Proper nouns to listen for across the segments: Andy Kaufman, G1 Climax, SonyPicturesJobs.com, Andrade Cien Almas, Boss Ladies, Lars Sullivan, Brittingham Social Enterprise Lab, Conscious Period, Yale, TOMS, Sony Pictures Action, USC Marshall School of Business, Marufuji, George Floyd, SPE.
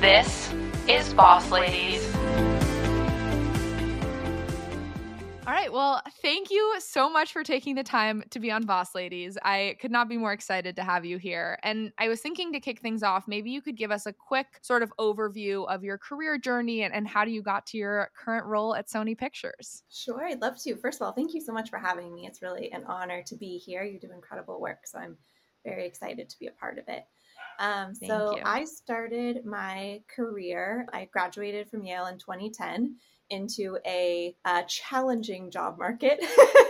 This is Boss Ladies. All right, well, thank you so much for taking the time to be on Boss Ladies. I could not be more excited to have you here. And I was thinking to kick things off, maybe you could give us a quick sort of overview of your career journey and how you got to your current role at Sony Pictures. Sure, I'd love to. First of all, thank you so much for having me. It's really an honor to be here. You do incredible work, so I'm very excited to be a part of it. So I started my career, I graduated from Yale in 2010 into a challenging job market,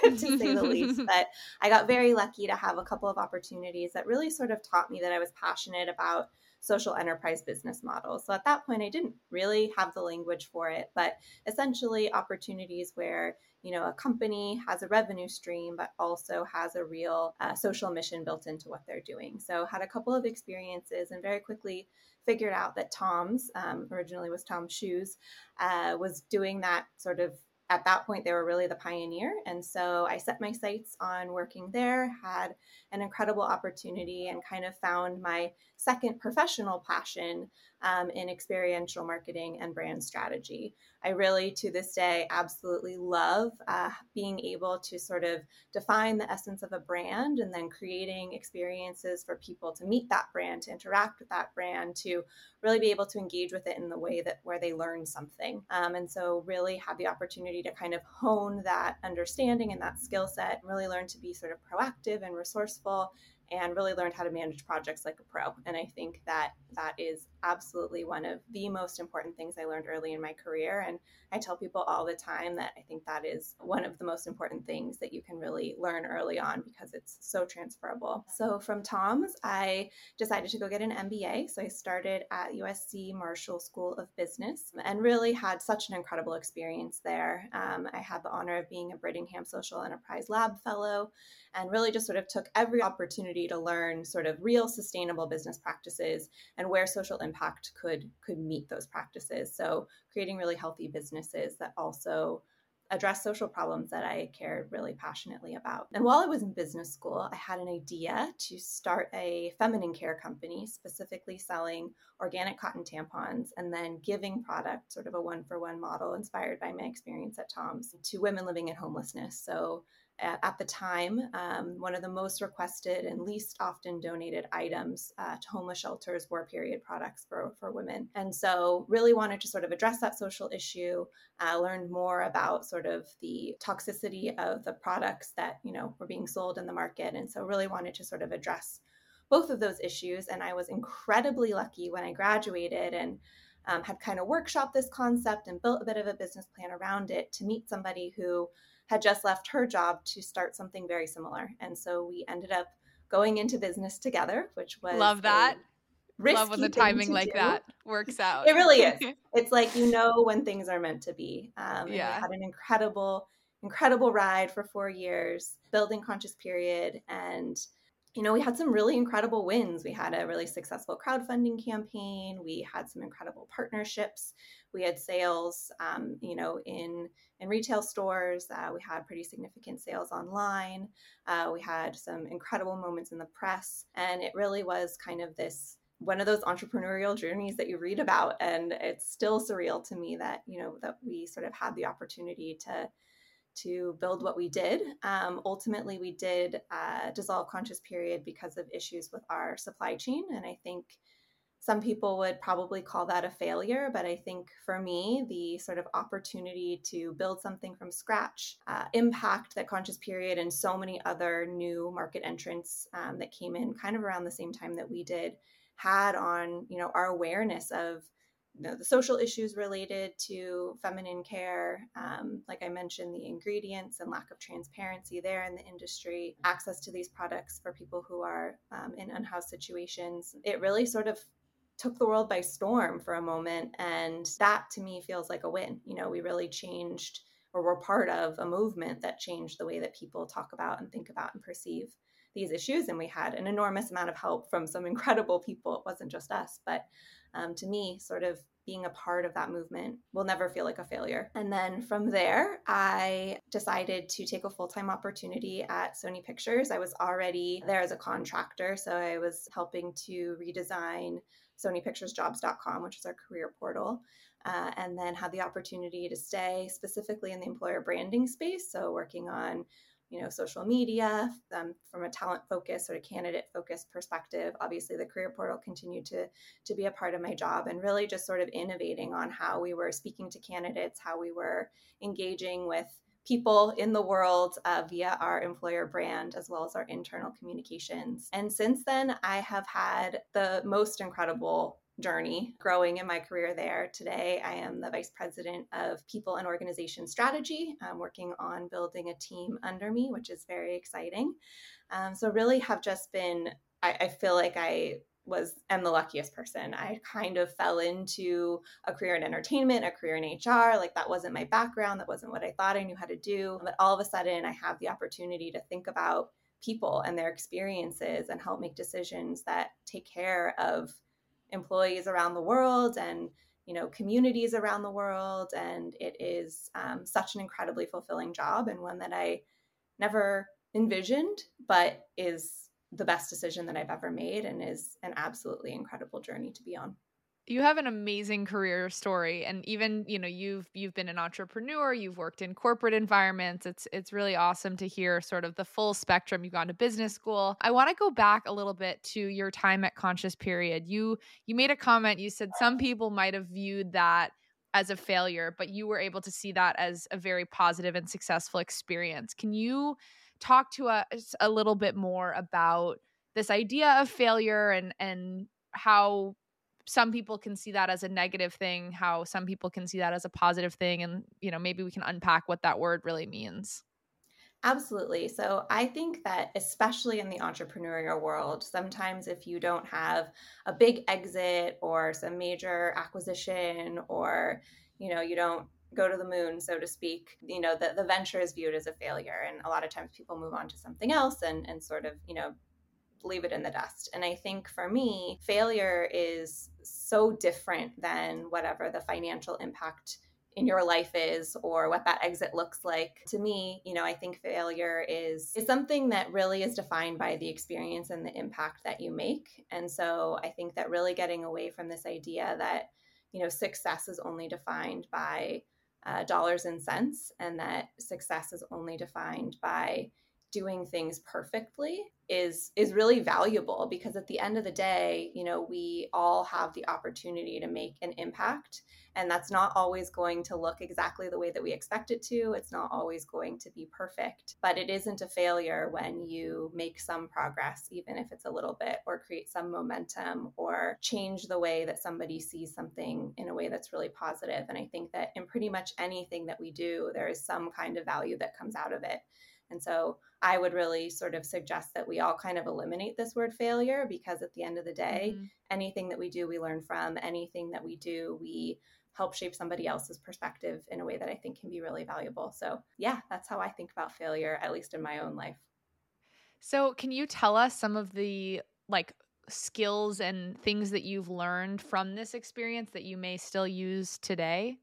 to say the least, but I got very lucky to have a couple of opportunities that really sort of taught me that I was passionate about social enterprise business models. So at that point, I didn't really have the language for it, but essentially opportunities where, you know, a company has a revenue stream, but also has a real social mission built into what they're doing. So had a couple of experiences and very quickly figured out that TOMS, originally was TOMS Shoes, was doing that sort of, at that point, they were really the pioneer. And so I set my sights on working there, had an incredible opportunity and kind of found my second professional passion in experiential marketing and brand strategy. I really, to this day, absolutely love being able to sort of define the essence of a brand and then creating experiences for people to meet that brand, to interact with that brand, to really be able to engage with it in the way that where they learn something. And so really had the opportunity to kind of hone that understanding and that skill set, really learn to be sort of proactive and resourceful, and really learned how to manage projects like a pro. And I think that that is absolutely one of the most important things I learned early in my career. And I tell people all the time that I think that is one of the most important things that you can really learn early on because it's so transferable. So from TOMS, I decided to go get an MBA. So I started at USC Marshall School of Business and really had such an incredible experience there. I had the honor of being a Brittingham Social Enterprise Lab fellow and really just sort of took every opportunity to learn sort of real sustainable business practices and where social impact could meet those practices. So creating really healthy businesses that also address social problems that I cared really passionately about. And while I was in business school, I had an idea to start a feminine care company, specifically selling organic cotton tampons and then giving product, sort of a one-for-one model inspired by my experience at TOMS, to women living in homelessness. So at the time, one of the most requested and least often donated items to homeless shelters were period products for women. And so really wanted to sort of address that social issue, learned more about sort of the toxicity of the products that, you know, were being sold in the market. And so really wanted to sort of address both of those issues. And I was incredibly lucky when I graduated and had kind of workshopped this concept and built a bit of a business plan around it to meet somebody who had just left her job to start something very similar. And so we ended up going into business together, which was love that. Love when the timing like that works out. It really is. It's like, you know, when things are meant to be. Yeah. We had an incredible ride for 4 years, building Conscious Period. And, you know, we had some really incredible wins. We had a really successful crowdfunding campaign. We had some incredible partnerships. We had sales, you know, in retail stores. We had pretty significant sales online. We had some incredible moments in the press. And it really was kind of this, one of those entrepreneurial journeys that you read about. And it's still surreal to me that, you know, that we sort of had the opportunity to build what we did. Ultimately, we did dissolve Conscious Period because of issues with our supply chain. And I think some people would probably call that a failure. But I think for me, the sort of opportunity to build something from scratch, impact that Conscious Period and so many other new market entrants that came in kind of around the same time that we did had on, you know, our awareness of, you know, the social issues related to feminine care, like I mentioned, the ingredients and lack of transparency there in the industry, access to these products for people who are in unhoused situations. It really sort of took the world by storm for a moment. And that to me feels like a win. You know, we really changed, or we're part of a movement that changed the way that people talk about and think about and perceive these issues. And we had an enormous amount of help from some incredible people. It wasn't just us, but to me, sort of being a part of that movement will never feel like a failure. And then from there, I decided to take a full-time opportunity at Sony Pictures. I was already there as a contractor, so I was helping to redesign SonyPicturesJobs.com, which is our career portal, and then had the opportunity to stay specifically in the employer branding space. So working on, you know, social media from a talent focused, sort of candidate focused perspective. Obviously, the career portal continued to be a part of my job, and really just sort of innovating on how we were speaking to candidates, how we were engaging with people in the world via our employer brand, as well as our internal communications. And since then, I have had the most incredible journey growing in my career there. Today, I am the Vice President of People and Organization Strategy. I'm working on building a team under me, which is very exciting. So really have just been, I feel like I am the luckiest person. I kind of fell into a career in entertainment, a career in HR. Like, that wasn't my background. That wasn't what I thought I knew how to do. But all of a sudden, I have the opportunity to think about people and their experiences and help make decisions that take care of employees around the world and, you know, communities around the world. And it is such an incredibly fulfilling job, and one that I never envisioned, but is the best decision that I've ever made and is an absolutely incredible journey to be on. You have an amazing career story, and even, you know, you've been an entrepreneur, you've worked in corporate environments. It's really awesome to hear sort of the full spectrum. You've gone to business school. I want to go back a little bit to your time at Conscious Period. You made a comment, you said some people might have viewed that as a failure, but you were able to see that as a very positive and successful experience. Can you talk to us a little bit more about this idea of failure and how some people can see that as a negative thing, how some people can see that as a positive thing, and, you know, maybe we can unpack what that word really means. Absolutely. So I think that especially in the entrepreneurial world, sometimes if you don't have a big exit or some major acquisition, or, you know, you don't go to the moon, so to speak, you know, the venture is viewed as a failure. And a lot of times people move on to something else and sort of, you know, leave it in the dust. And I think for me, failure is so different than whatever the financial impact in your life is, or what that exit looks like. To me, you know, I think failure is something that really is defined by the experience and the impact that you make. And so I think that really getting away from this idea that, you know, success is only defined by dollars and cents, and that success is only defined by doing things perfectly is really valuable, because at the end of the day, you know, we all have the opportunity to make an impact, and that's not always going to look exactly the way that we expect it to. It's not always going to be perfect, but it isn't a failure when you make some progress, even if it's a little bit, or create some momentum, or change the way that somebody sees something in a way that's really positive. And I think that in pretty much anything that we do, there is some kind of value that comes out of it. And so I would really sort of suggest that we all kind of eliminate this word failure, because at the end of the day, anything that we do, we learn from. Anything that we do, we help shape somebody else's perspective in a way that I think can be really valuable. So yeah, that's how I think about failure, at least in my own life. So can you tell us some of the like skills and things that you've learned from this experience that you may still use today?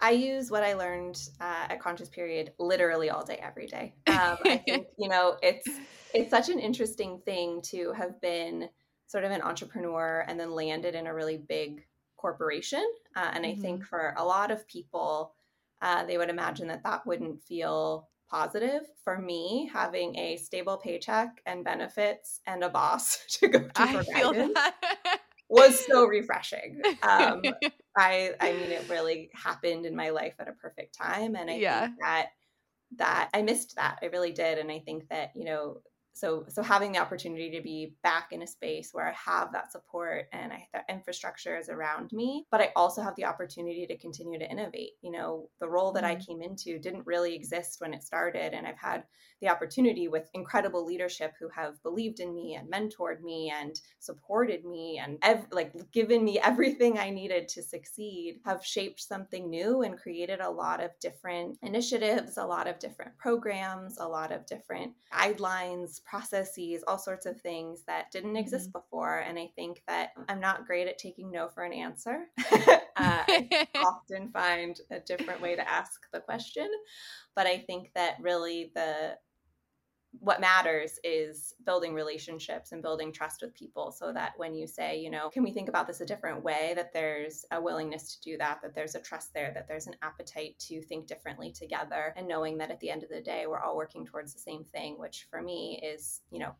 I use what I learned at Conscious Period literally all day, every day. I think, you know, it's such an interesting thing to have been sort of an entrepreneur and then landed in a really big corporation. And I think for a lot of people, they would imagine that that wouldn't feel positive. For me, having a stable paycheck and benefits and a boss to go to for guidance was so refreshing. I mean, it really happened in my life at a perfect time. And I think that I missed that. I really did. And I think that, you know, so having the opportunity to be back in a space where I have that support and that infrastructure is around me, but I also have the opportunity to continue to innovate. You know, the role that I came into didn't really exist when it started. And I've had the opportunity with incredible leadership who have believed in me and mentored me and supported me and given me everything I needed to succeed, have shaped something new and created a lot of different initiatives, a lot of different programs, a lot of different guidelines, processes, all sorts of things that didn't exist before. And I think that I'm not great at taking no for an answer. I often find a different way to ask the question. But I think that really what matters is building relationships and building trust with people, so that when you say, you know, can we think about this a different way, that there's a willingness to do that, that there's a trust there, that there's an appetite to think differently together, and knowing that at the end of the day, we're all working towards the same thing, which for me is, you know,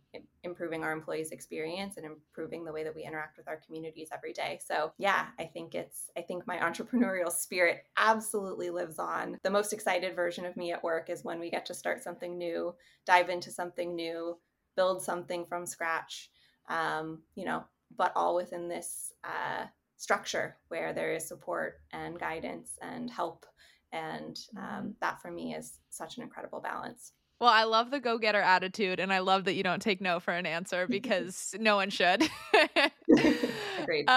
improving our employees' experience and improving the way that we interact with our communities every day. So yeah, I think my entrepreneurial spirit absolutely lives on. The most excited version of me at work is when we get to start something new, dive into something new, build something from scratch, but all within this structure where there is support and guidance and help. And that for me is such an incredible balance. Well, I love the go-getter attitude, and I love that you don't take no for an answer, because no one should. Agreed.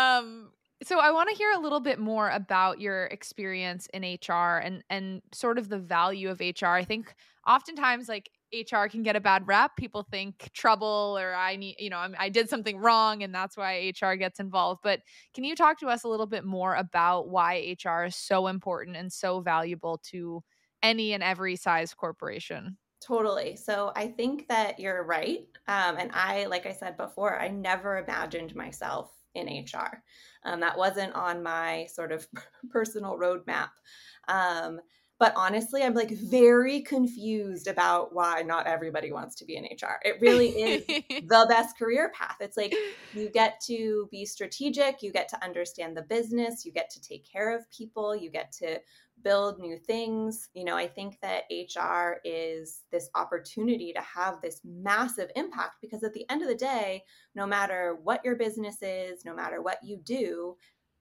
So I want to hear a little bit more about your experience in HR and sort of the value of HR. I think oftentimes, like, HR can get a bad rap. People think trouble, or I did something wrong, and that's why HR gets involved. But can you talk to us a little bit more about why HR is so important and so valuable to any and every size corporation? Totally. So I think that you're right. And like I said before, I never imagined myself in HR. That wasn't on my sort of personal roadmap. But honestly, I'm like very confused about why not everybody wants to be in HR. It really is the best career path. It's like you get to be strategic, you get to understand the business, you get to take care of people, you get to build new things. You know, I think that HR is this opportunity to have this massive impact, because at the end of the day, no matter what your business is, no matter what you do,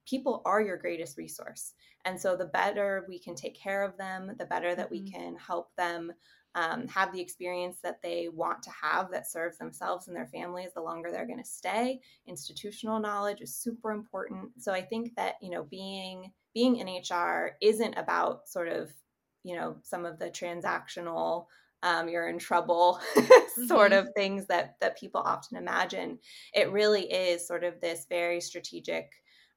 people are your greatest resource. And so the better we can take care of them, the better that we can help them have the experience that they want to have that serves themselves and their families, the longer they're going to stay. Institutional knowledge is super important. So I think that, you know, being in HR isn't about sort of, you know, some of the transactional you're in trouble sort of things that people often imagine. It really is sort of this very strategic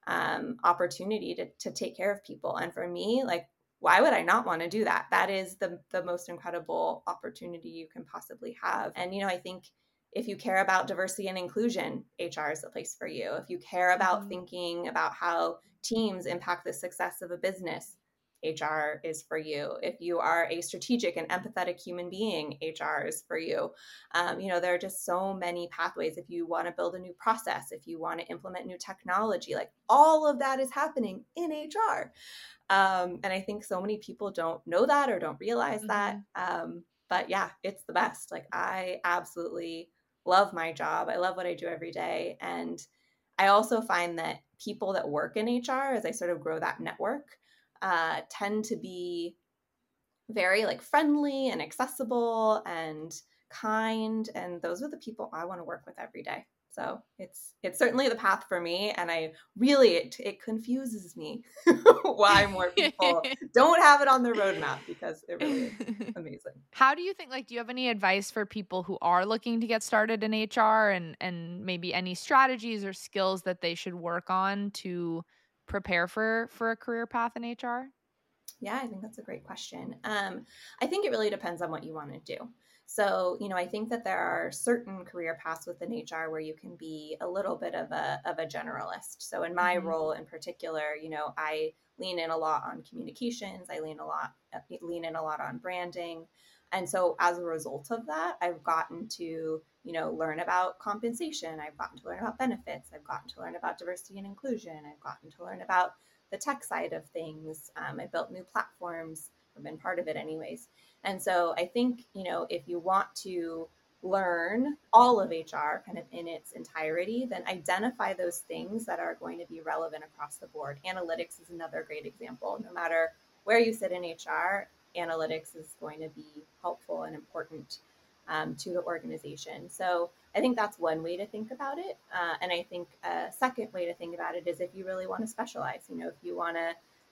opportunity to take care of people. And for me, like, why would I not want to do that? That is the most incredible opportunity you can possibly have. And, you know, I think if you care about diversity and inclusion, HR is the place for you. If you care about thinking about how teams impact the success of a business, HR is for you. If you are a strategic and empathetic human being, HR is for you. You know, there are just so many pathways. If you want to build a new process, if you want to implement new technology, like all of that is happening in HR. And I think so many people don't know that or don't realize that. But yeah, it's the best. Like, I absolutely love my job. I love what I do every day. And I also find that people that work in HR, as I sort of grow that network, tend to be very like friendly and accessible and kind. And those are the people I want to work with every day. So it's certainly the path for me. And I really, it confuses me why more people don't have it on their roadmap, because it really is amazing. How do you think, like, do you have any advice for people who are looking to get started in HR, and maybe any strategies or skills that they should work on to prepare for a career path in HR? Yeah, I think that's a great question. I think it really depends on what you want to do. So, you know, I think that there are certain career paths within HR where you can be a little bit of a generalist. So in my role in particular, you know, I lean in a lot on communications. I lean in a lot on branding. And so as a result of that, I've gotten to, you know, learn about compensation. I've gotten to learn about benefits. I've gotten to learn about diversity and inclusion. I've gotten to learn about the tech side of things. I built new platforms. I've been part of it anyways. And so I think, you know, if you want to learn all of HR kind of in its entirety, then identify those things that are going to be relevant across the board. Analytics is another great example. No matter where you sit in HR, analytics is going to be helpful and important to the organization. So I think that's one way to think about it. And I think a second way to think about it is if you really want to specialize. You know, if you want to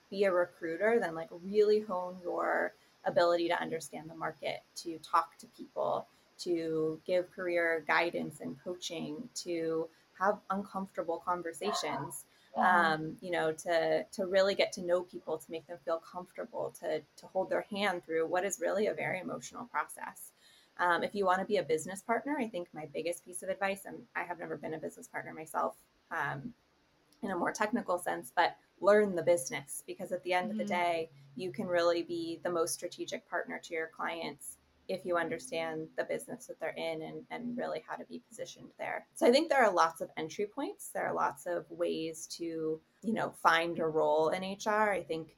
be a recruiter, then like really hone your ability to understand the market, to talk to people, to give career guidance and coaching, to have uncomfortable conversations, to really get to know people, to make them feel comfortable, to hold their hand through what is really a very emotional process. If you want to be a business partner, I think my biggest piece of advice, and I have never been a business partner myself in a more technical sense, but learn the business, because at the end of the day, you can really be the most strategic partner to your clients if you understand the business that they're in and really how to be positioned there. So I think there are lots of entry points. There are lots of ways to, find a role in HR. I think,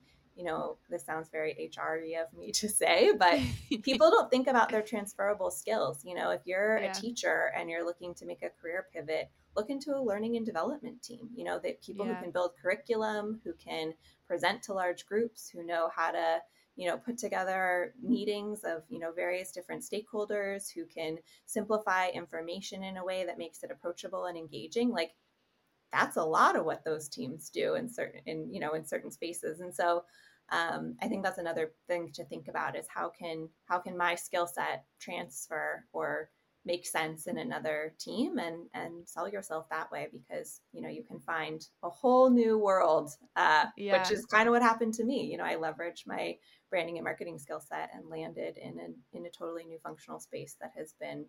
this sounds very HR-y of me to say, but people don't think about their transferable skills. If you're a teacher and you're looking to make a career pivot, look into a learning and development team, that people who can build curriculum, who can present to large groups, who know how to, put together meetings of, various different stakeholders, who can simplify information in a way that makes it approachable and engaging. Like, that's a lot of what those teams do in certain spaces. And so I think that's another thing to think about, is how can my skill set transfer or make sense in another team, and sell yourself that way, because, you can find a whole new world, which is kind of what happened to me. I leveraged my branding and marketing skill set and landed in a totally new functional space that has been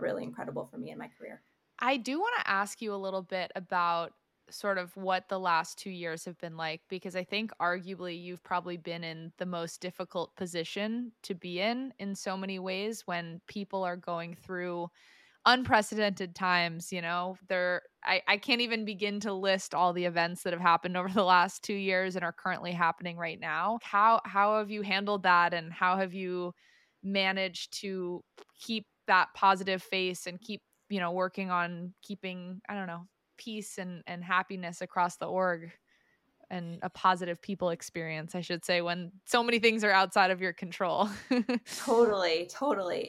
really incredible for me in my career. I do want to ask you a little bit about sort of what the last 2 years have been like, because I think arguably you've probably been in the most difficult position to be in so many ways, when people are going through unprecedented times. I can't even begin to list all the events that have happened over the last 2 years and are currently happening right now. How have you handled that, and how have you managed to keep that positive face and keep, working on keeping, peace and happiness across the org, and a positive people experience, I should say, when so many things are outside of your control? Totally.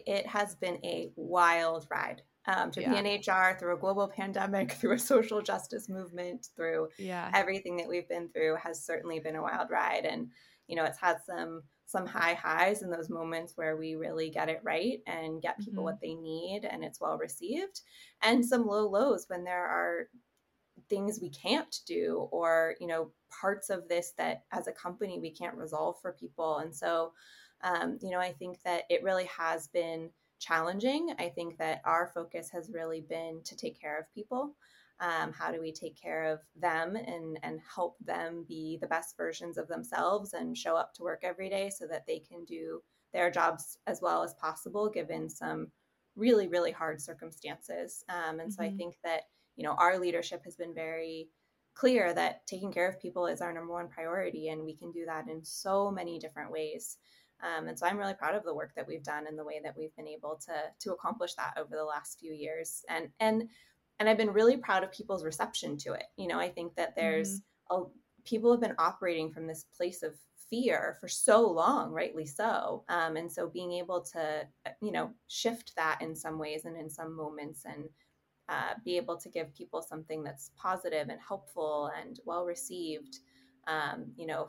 It has been a wild ride to be in HR through a global pandemic, through a social justice movement, through everything that we've been through has certainly been a wild ride. And, it's had some high highs and those moments where we really get it right and get people what they need and it's well received, and some low lows when there are things we can't do, or, parts of this that as a company we can't resolve for people. And so, I think that it really has been challenging. I think that our focus has really been to take care of people. How do we take care of them and help them be the best versions of themselves and show up to work every day so that they can do their jobs as well as possible, given some really, really hard circumstances. So I think that, our leadership has been very clear that taking care of people is our number one priority, and we can do that in so many different ways. So I'm really proud of the work that we've done and the way that we've been able to accomplish that over the last few years. And I've been really proud of people's reception to it. I think that there's people have been operating from this place of fear for so long, rightly so. So being able to, shift that in some ways and in some moments, and be able to give people something that's positive and helpful and well-received,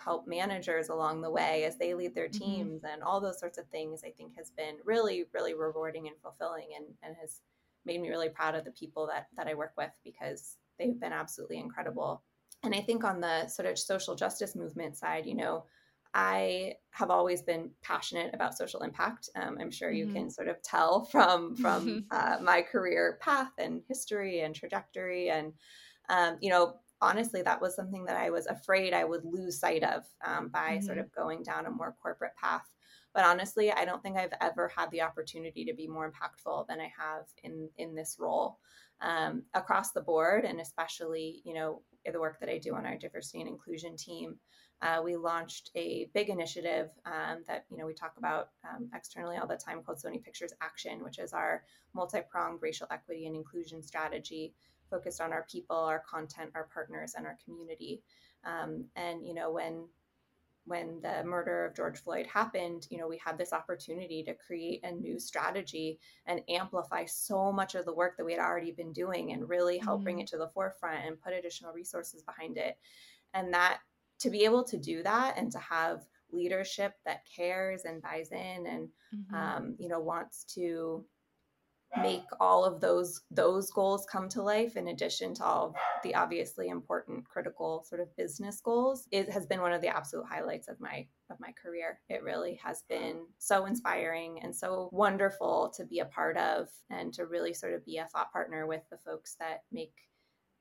help managers along the way as they lead their teams and all those sorts of things, I think has been really, really rewarding and fulfilling, and has made me really proud of the people that I work with, because they've been absolutely incredible. And I think on the sort of social justice movement side, I have always been passionate about social impact. I'm sure you can sort of tell from my career path and history and trajectory. And, honestly, that was something that I was afraid I would lose sight of by sort of going down a more corporate path. But honestly, I don't think I've ever had the opportunity to be more impactful than I have in this role, across the board, and especially, the work that I do on our diversity and inclusion team. We launched a big initiative that, we talk about externally all the time, called Sony Pictures Action, which is our multi-pronged racial equity and inclusion strategy focused on our people, our content, our partners, and our community. When the murder of George Floyd happened, we had this opportunity to create a new strategy and amplify so much of the work that we had already been doing, and really help bring it to the forefront and put additional resources behind it. And that, to be able to do that and to have leadership that cares and buys in and, wants to make all of those goals come to life, in addition to all of the obviously important, critical sort of business goals, it has been one of the absolute highlights of my career. It really has been so inspiring and so wonderful to be a part of, and to really sort of be a thought partner with the folks that make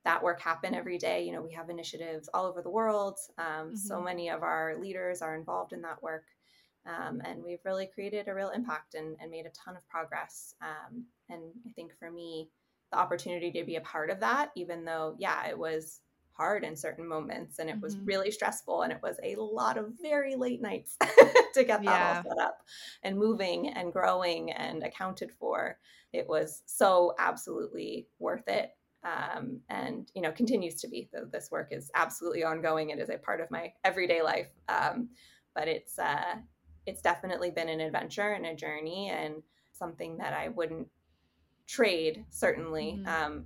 that work happen every day. You know, we have initiatives all over the world. So many of our leaders are involved in that work. And we've really created a real impact and made a ton of progress. And I think for me, the opportunity to be a part of that, even though, yeah, it was hard in certain moments and it was really stressful and it was a lot of very late nights to get that all set up and moving and growing and accounted for, it was so absolutely worth it. And, you know, continues to be. This work is absolutely ongoing. It is a part of my everyday life. But it's definitely been an adventure and a journey and something that I wouldn't trade, certainly.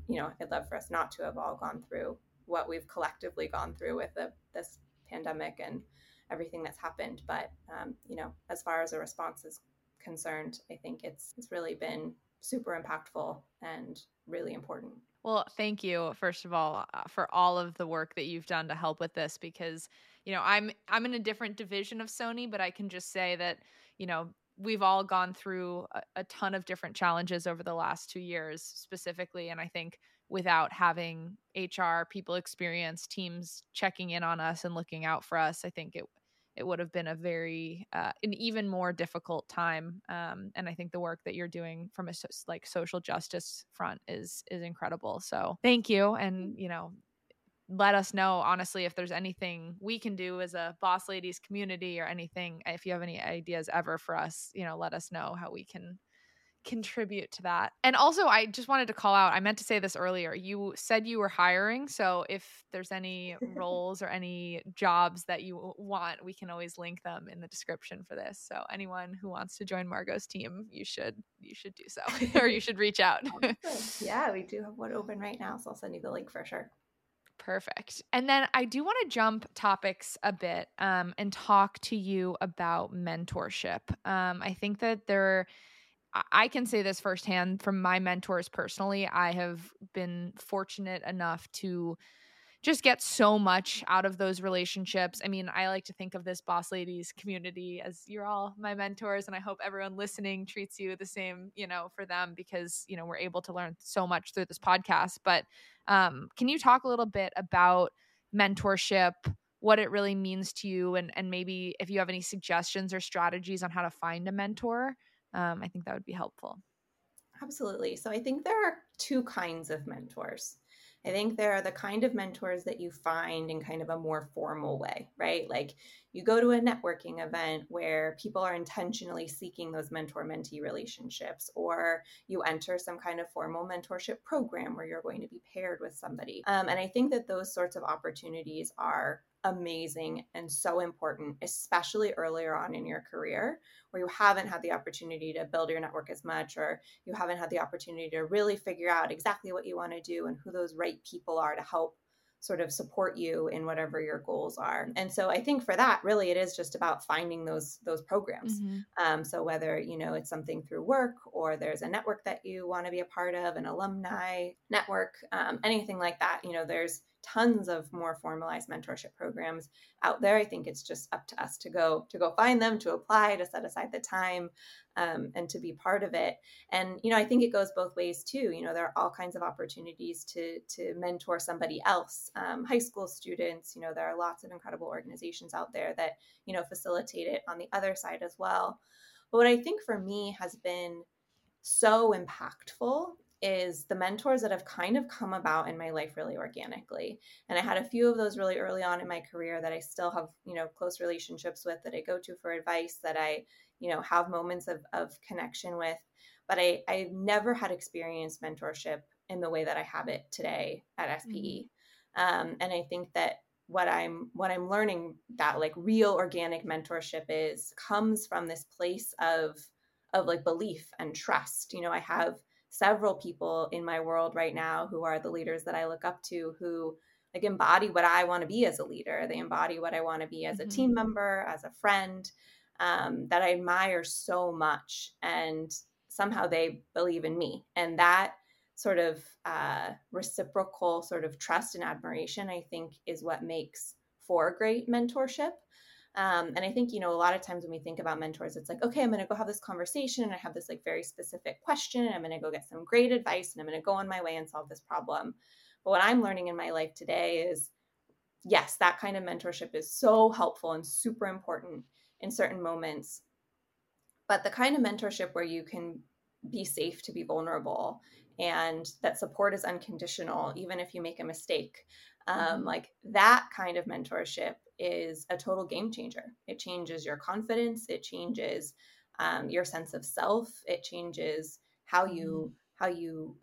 You know, I'd love for us not to have all gone through what we've collectively gone through with this pandemic and everything that's happened. But, you know, as far as a response is concerned, I think it's really been super impactful and really important. Well, thank you, first of all, for all of the work that you've done to help with this, because, you know, I'm in a different division of Sony, but I can just say that, you know, we've all gone through a ton of different challenges over the last 2 years specifically. And I think without having HR, people experience, teams checking in on us and looking out for us, I think it would have been a very, an even more difficult time. And I think the work that you're doing from a social justice front is incredible. So thank you. And, you know, let us know, honestly, if there's anything we can do as a Boss Ladies community or anything, if you have any ideas ever for us, you know, let us know how we can contribute to that. And also, I just wanted to call out, I meant to say this earlier, you said you were hiring. So if there's any roles or any jobs that you want, we can always link them in the description for this. So anyone who wants to join Margot's team, you should do so, or you should reach out. Yeah, we do have one open right now. So I'll send you the link for sure. Perfect. And then I do want to jump topics a bit and talk to you about mentorship. I think that I can say this firsthand from my mentors personally. I have been fortunate enough to just get so much out of those relationships. I mean, I like to think of this Boss Ladies community as you're all my mentors, and I hope everyone listening treats you the same, you know, for them, because, you know, we're able to learn so much through this podcast. But can you talk a little bit about mentorship, what it really means to you, and maybe if you have any suggestions or strategies on how to find a mentor? I think that would be helpful. Absolutely. So I think there are two kinds of mentors. I think there are the kind of mentors that you find in kind of a more formal way, right? Like you go to a networking event where people are intentionally seeking those mentor-mentee relationships, or you enter some kind of formal mentorship program where you're going to be paired with somebody. And I think that those sorts of opportunities are amazing and so important, especially earlier on in your career, where you haven't had the opportunity to build your network as much, or you haven't had the opportunity to really figure out exactly what you want to do and who those right people are to help sort of support you in whatever your goals are. And so I think for that, really, it is just about finding those programs. So whether, you know, it's something through work, or there's a network that you want to be a part of, an alumni network, anything like that, you know, there's tons of more formalized mentorship programs out there. I think it's just up to us to go find them, to apply, to set aside the time, and to be part of it. And, you know, I think it goes both ways too. You know, there are all kinds of opportunities to mentor somebody else, high school students. You know, there are lots of incredible organizations out there that, you know, facilitate it on the other side as well. But what I think for me has been so impactful is the mentors that have kind of come about in my life really organically. And I had a few of those really early on in my career that I still have, you know, close relationships with, that I go to for advice, that I, you know, have moments of connection with. But I never had experienced mentorship in the way that I have it today at SPE. And I think that what I'm learning, that like real organic mentorship comes from this place of like belief and trust. You know, I have several people in my world right now who are the leaders that I look up to, who like embody what I want to be as a leader. They embody what I want to be as a team member, as a friend, that I admire so much. And somehow they believe in me. And that sort of reciprocal sort of trust and admiration, I think, is what makes for great mentorship. And I think, you know, a lot of times when we think about mentors, it's like, okay, I'm going to go have this conversation and I have this like very specific question and I'm going to go get some great advice and I'm going to go on my way and solve this problem. But what I'm learning in my life today is, yes, that kind of mentorship is so helpful and super important in certain moments. But the kind of mentorship where you can be safe to be vulnerable and that support is unconditional, even if you make a mistake, like that kind of mentorship is a total game changer. It changes your confidence. It changes your sense of self. It changes how you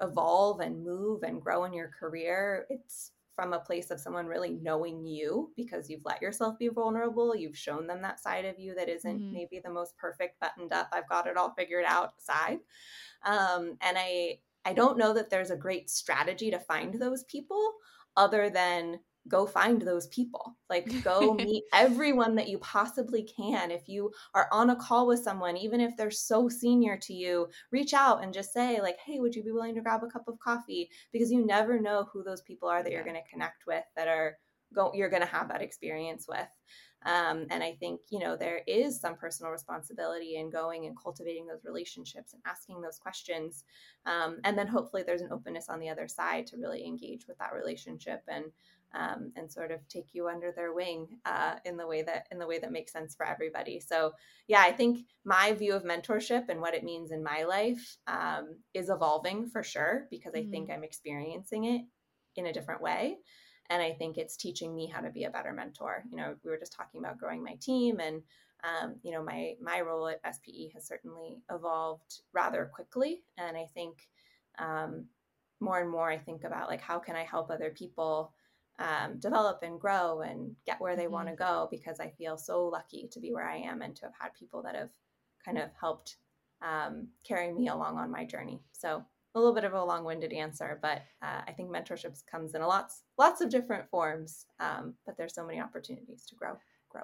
evolve and move and grow in your career. It's from a place of someone really knowing you because you've let yourself be vulnerable. You've shown them that side of you that isn't maybe the most perfect buttoned up, I've got it all figured out side. And I don't know that there's a great strategy to find those people other than go find those people. Like go meet everyone that you possibly can. If you are on a call with someone, even if they're so senior to you, reach out and just say like, hey, would you be willing to grab a cup of coffee? Because you never know who those people are that you're going to connect with, that are you're going to have that experience with. And I think, you know, there is some personal responsibility in going and cultivating those relationships and asking those questions. And then hopefully there's an openness on the other side to really engage with that relationship and sort of take you under their wing in the way that makes sense for everybody. So yeah, I think my view of mentorship and what it means in my life is evolving for sure, because I think I'm experiencing it in a different way. And I think it's teaching me how to be a better mentor. You know, we were just talking about growing my team, and you know, my role at SPE has certainly evolved rather quickly. And I think more and more I think about like, how can I help other people develop and grow and get where they want to go? Because I feel so lucky to be where I am and to have had people that have kind of helped carry me along on my journey. So a little bit of a long-winded answer, but I think mentorship comes in lots of different forms, but there's so many opportunities to grow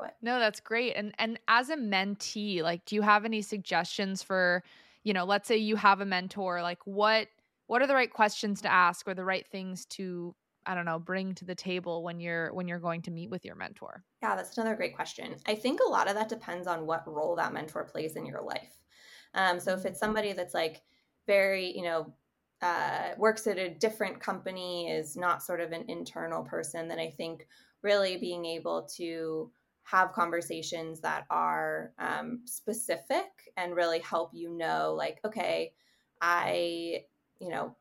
it. No, that's great. And as a mentee, like, do you have any suggestions for, you know, let's say you have a mentor, like what are the right questions to ask or the right things to, I don't know, bring to the table when you're going to meet with your mentor? Yeah, that's another great question. I think a lot of that depends on what role that mentor plays in your life. So if it's somebody that's like very, you know, works at a different company, is not sort of an internal person, then I think really being able to have conversations that are specific and really help you know, like, okay, I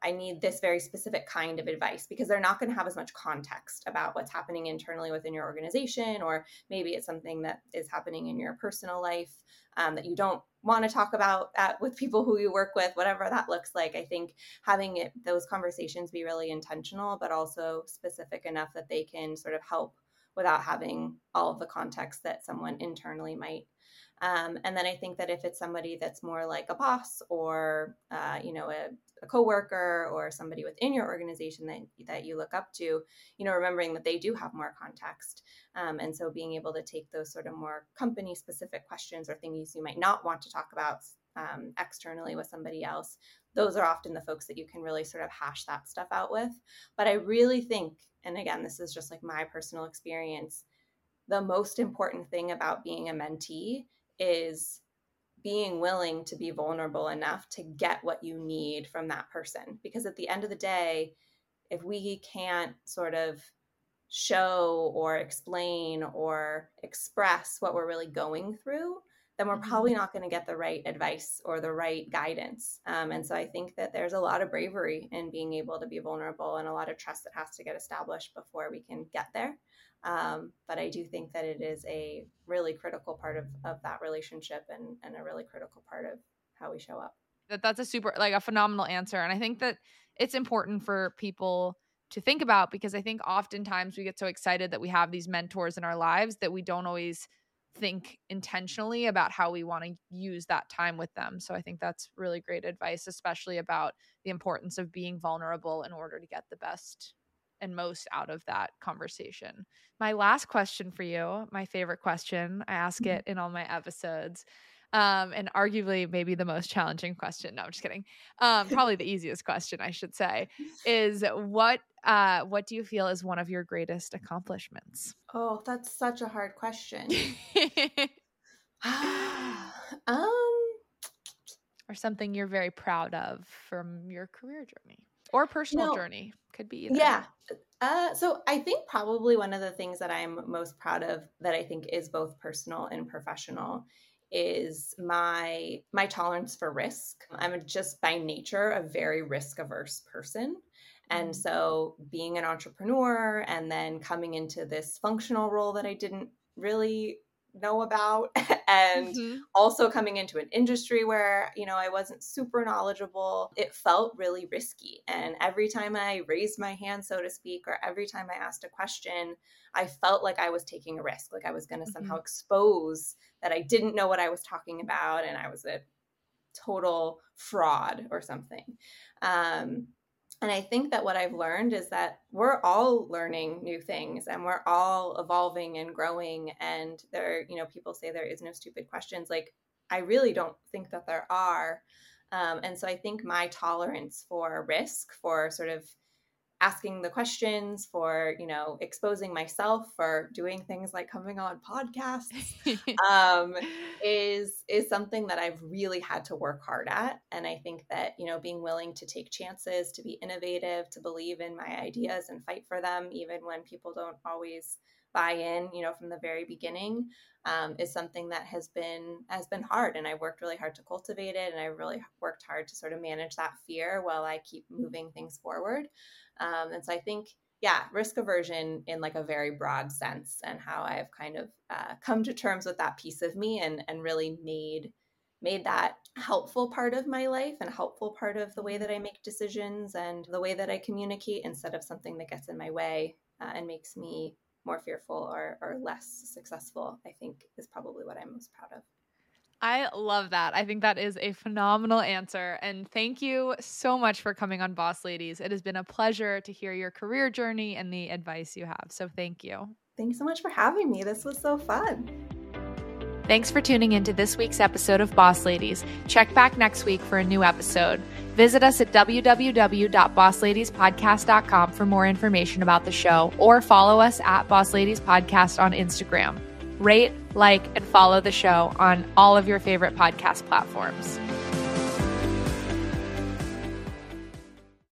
need this very specific kind of advice, because they're not going to have as much context about what's happening internally within your organization, or maybe it's something that is happening in your personal life that you don't want to talk about with people who you work with, whatever that looks like. I think having those conversations be really intentional, but also specific enough that they can sort of help without having all of the context that someone internally might. And then I think that if it's somebody that's more like a boss or, you know, a coworker or somebody within your organization that you look up to, you know, remembering that they do have more context. And so being able to take those sort of more company specific questions or things you might not want to talk about externally with somebody else, those are often the folks that you can really sort of hash that stuff out with. But I really think, and again, this is just like my personal experience, the most important thing about being a mentee is being willing to be vulnerable enough to get what you need from that person. Because at the end of the day, if we can't sort of show or explain or express what we're really going through, then we're probably not going to get the right advice or the right guidance. And so I think that there's a lot of bravery in being able to be vulnerable and a lot of trust that has to get established before we can get there. But I do think that it is a really critical part of that relationship and a really critical part of how we show up. That's a super, like, a phenomenal answer. And I think that it's important for people to think about, because I think oftentimes we get so excited that we have these mentors in our lives that we don't always think intentionally about how we want to use that time with them. So I think that's really great advice, especially about the importance of being vulnerable in order to get the best and most out of that conversation. My last question for you, my favorite question, I ask it in all my episodes, and arguably maybe the most challenging question. No, I'm just kidding. Probably the easiest question, I should say, is what do you feel is one of your greatest accomplishments? Oh, that's such a hard question. Or something you're very proud of from your career journey or personal journey. Could be either. Yeah. So I think probably one of the things that I'm most proud of that I think is both personal and professional is my tolerance for risk. I'm just by nature a very risk averse person. And so being an entrepreneur and then coming into this functional role that I didn't really know about and also coming into an industry where, I wasn't super knowledgeable, it felt really risky. And every time I raised my hand, so to speak, or every time I asked a question, I felt like I was taking a risk, like I was going to somehow expose that I didn't know what I was talking about and I was a total fraud or something. And I think that what I've learned is that we're all learning new things and we're all evolving and growing. And there, people say there is no stupid questions. Like, I really don't think that there are. And so I think my tolerance for risk, for sort of asking the questions, for, exposing myself, for doing things like coming on podcasts, is something that I've really had to work hard at. And I think that, being willing to take chances, to be innovative, to believe in my ideas and fight for them, even when people don't always buy in, from the very beginning, is something that has been hard. And I worked really hard to cultivate it. And I really worked hard to sort of manage that fear while I keep moving things forward. And so I think, risk aversion in like a very broad sense and how I've kind of come to terms with that piece of me and really made that helpful part of my life and helpful part of the way that I make decisions and the way that I communicate instead of something that gets in my way and makes me more fearful or less successful, I think is probably what I'm most proud of. I love that. I think that is a phenomenal answer. And thank you so much for coming on Boss Ladies. It has been a pleasure to hear your career journey and the advice you have. So thank you. Thanks so much for having me. This was so fun. Thanks for tuning into this week's episode of Boss Ladies. Check back next week for a new episode. Visit us at www.bossladiespodcast.com for more information about the show or follow us at Boss Ladies Podcast on Instagram. Rate, like, and follow the show on all of your favorite podcast platforms.